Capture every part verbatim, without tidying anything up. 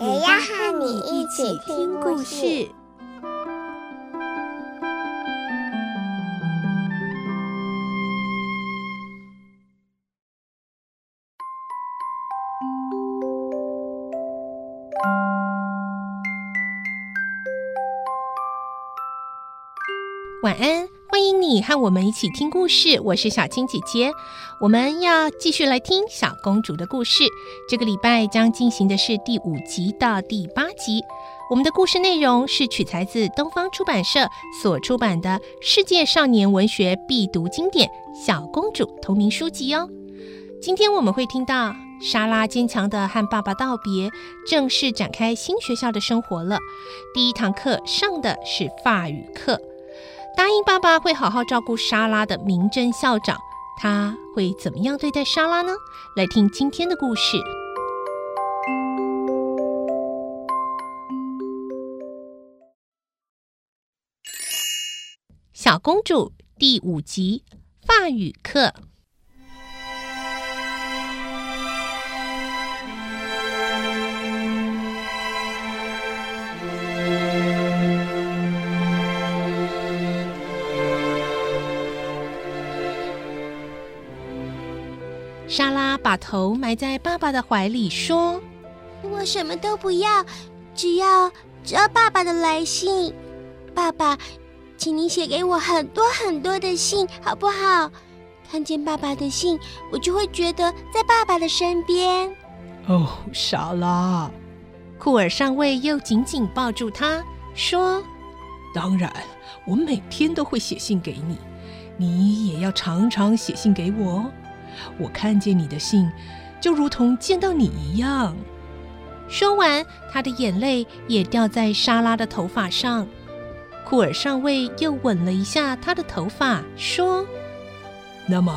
也要和你一起听故事。晚安，欢迎你和我们一起听故事，我是小青姐姐。我们要继续来听小公主的故事，这个礼拜将进行的是第五集到第八集。我们的故事内容是取材自东方出版社所出版的世界少年文学必读经典小公主同名书籍哦。今天我们会听到莎拉坚强地和爸爸道别，正式展开新学校的生活了。第一堂课上的是法语课，答应爸爸会好好照顾莎拉的明真校长，他会怎么样对待莎拉呢？来听今天的故事。小公主第五集，法语课。莎拉把头埋在爸爸的怀里说，我什么都不要，只要只要爸爸的来信。爸爸，请您写给我很多很多的信好不好？看见爸爸的信，我就会觉得在爸爸的身边。哦，莎拉，库尔上尉又紧紧抱住她说，当然我每天都会写信给你，你也要常常写信给我。我看见你的信，就如同见到你一样。说完，他的眼泪也掉在莎拉的头发上。库尔上尉又吻了一下他的头发，说：“那么，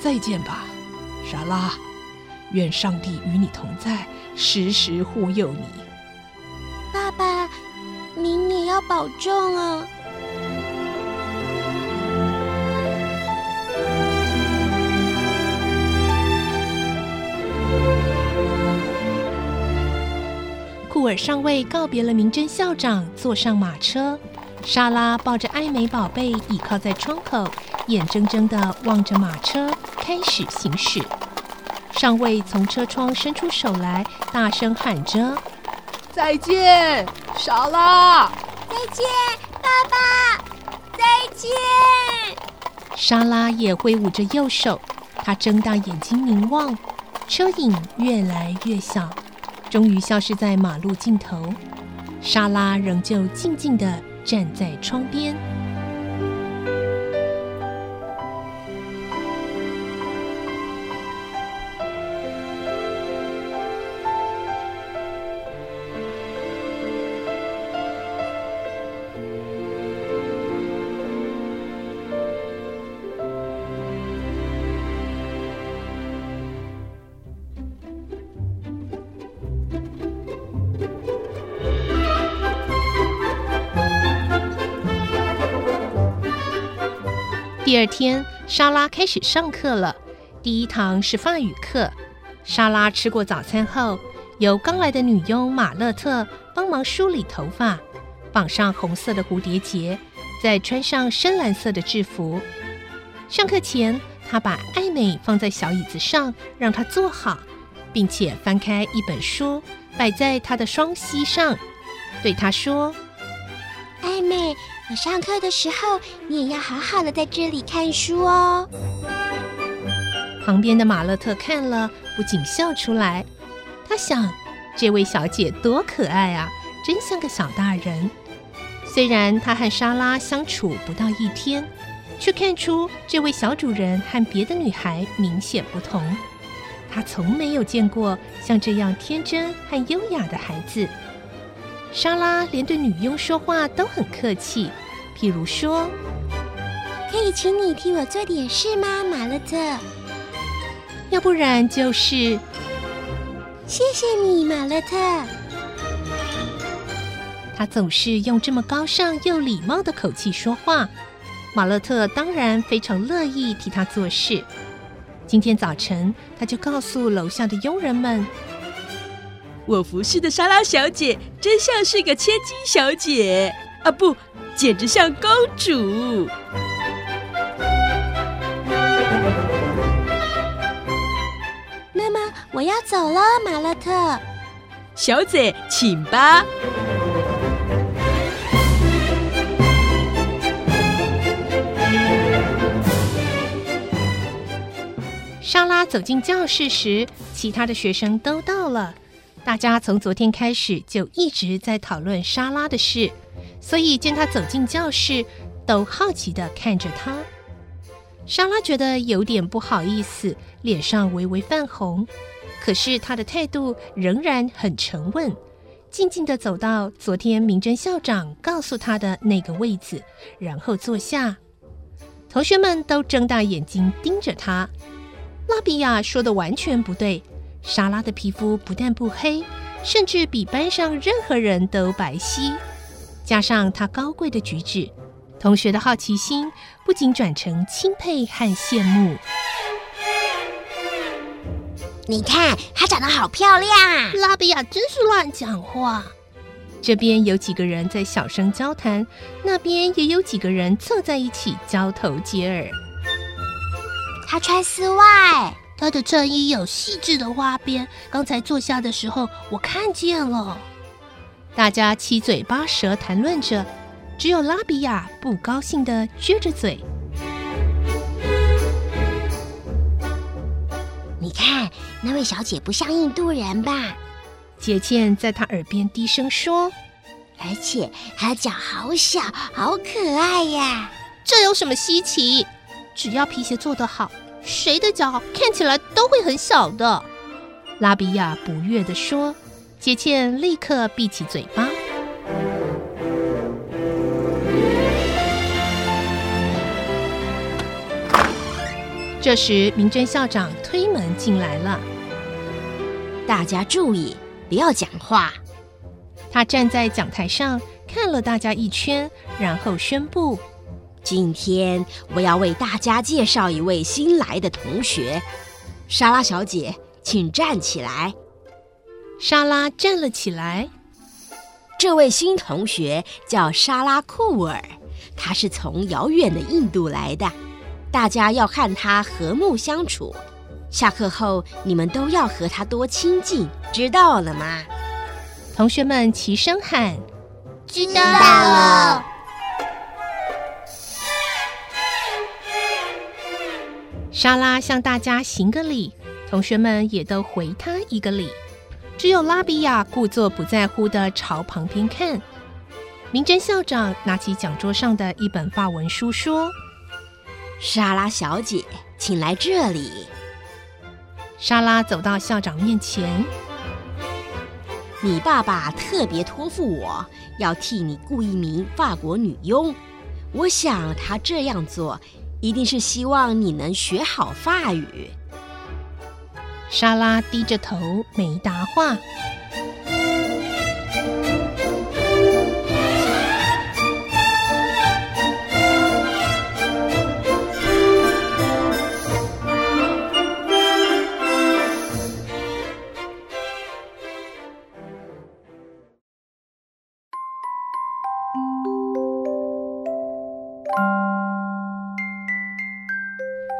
再见吧，莎拉。愿上帝与你同在，时时护佑你。”爸爸，您也要保重啊。库尔上尉告别了明真校长，坐上马车。莎拉抱着艾美宝贝倚靠在窗口，眼睁睁地望着马车开始行驶。上尉从车窗伸出手来，大声喊着，再见莎拉，再见爸爸，再见。莎拉也挥舞着右手，她睁大眼睛凝望，车影越来越小，终于消失在马路尽头。莎拉仍旧静静地站在窗边。第二天，莎拉开始上课了。第一堂是法语课。莎拉吃过早餐后，由刚来的女佣马勒特帮忙梳理头发，绑上红色的蝴蝶结，再穿上深蓝色的制服。上课前，她把艾美放在小椅子上，让她坐好，并且翻开一本书，摆在她的双膝上，对她说：“艾美，你上课的时候，你也要好好的在这里看书哦。”旁边的马勒特看了，不禁笑出来。他想，这位小姐多可爱啊，真像个小大人。虽然他和莎拉相处不到一天，却看出这位小主人和别的女孩明显不同。他从没有见过像这样天真和优雅的孩子。莎拉连对女佣说话都很客气，譬如说：“可以请你替我做点事吗，马勒特？”要不然就是：“谢谢你，马勒特。”他总是用这么高尚又礼貌的口气说话，马勒特当然非常乐意替他做事。今天早晨，他就告诉楼下的佣人们：“我服侍的莎拉小姐真像是个千金小姐啊，不，简直像公主。”妈妈，我要走了，马勒特。小姐，请吧。莎拉走进教室时，其他的学生都到了。大家从昨天开始就一直在讨论莎拉的事，所以见她走进教室，都好奇地看着她。莎拉觉得有点不好意思，脸上微微泛红，可是她的态度仍然很沉稳，静静地走到昨天明真校长告诉她的那个位子，然后坐下。同学们都睁大眼睛盯着她。拉比亚说的完全不对，莎拉的皮肤不但不黑，甚至比班上任何人都白皙。加上她高贵的举止，同学的好奇心不仅转成钦佩和羡慕。你看，她长得好漂亮啊！拉比亚真是乱讲话。这边有几个人在小声交谈，那边也有几个人凑在一起交头接耳。她穿丝袜。她的衬衣有细致的花边，刚才坐下的时候我看见了。大家七嘴八舌谈论着，只有拉比亚不高兴地撅着嘴。你看，那位小姐不像印度人吧？杰茜在她耳边低声说，而且她脚好小，好可爱呀。这有什么稀奇？只要皮鞋做得好，谁的脚看起来都会很小的。拉比亚不悦地说，杰茜立刻闭起嘴巴。这时明真校长推门进来了。大家注意，不要讲话。他站在讲台上看了大家一圈，然后宣布，今天我要为大家介绍一位新来的同学，莎拉小姐，请站起来。莎拉站了起来。这位新同学叫莎拉库尔，她是从遥远的印度来的，大家要和她和睦相处。下课后，你们都要和她多亲近，知道了吗？同学们齐声喊，知道了。莎拉向大家行个礼，同学们也都回她一个礼。只有拉比亚故作不在乎地朝旁边看。明真校长拿起讲桌上的一本法文书说，莎拉小姐，请来这里。莎拉走到校长面前，你爸爸特别托付我，要替你雇一名法国女佣。我想她这样做一定是希望你能学好法语。莎拉低着头没答话。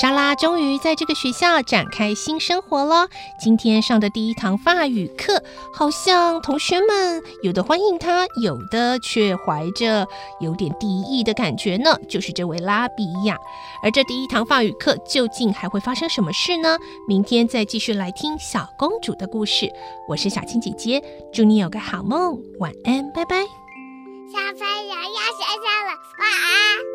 莎拉终于在这个学校展开新生活了。今天上的第一堂法语课，好像同学们有的欢迎她，有的却怀着有点敌意的感觉呢，就是这位拉比亚。而这第一堂法语课究竟还会发生什么事呢？明天再继续来听小公主的故事。我是小青姐姐，祝你有个好梦，晚安，拜拜。小朋友要睡觉了，晚安。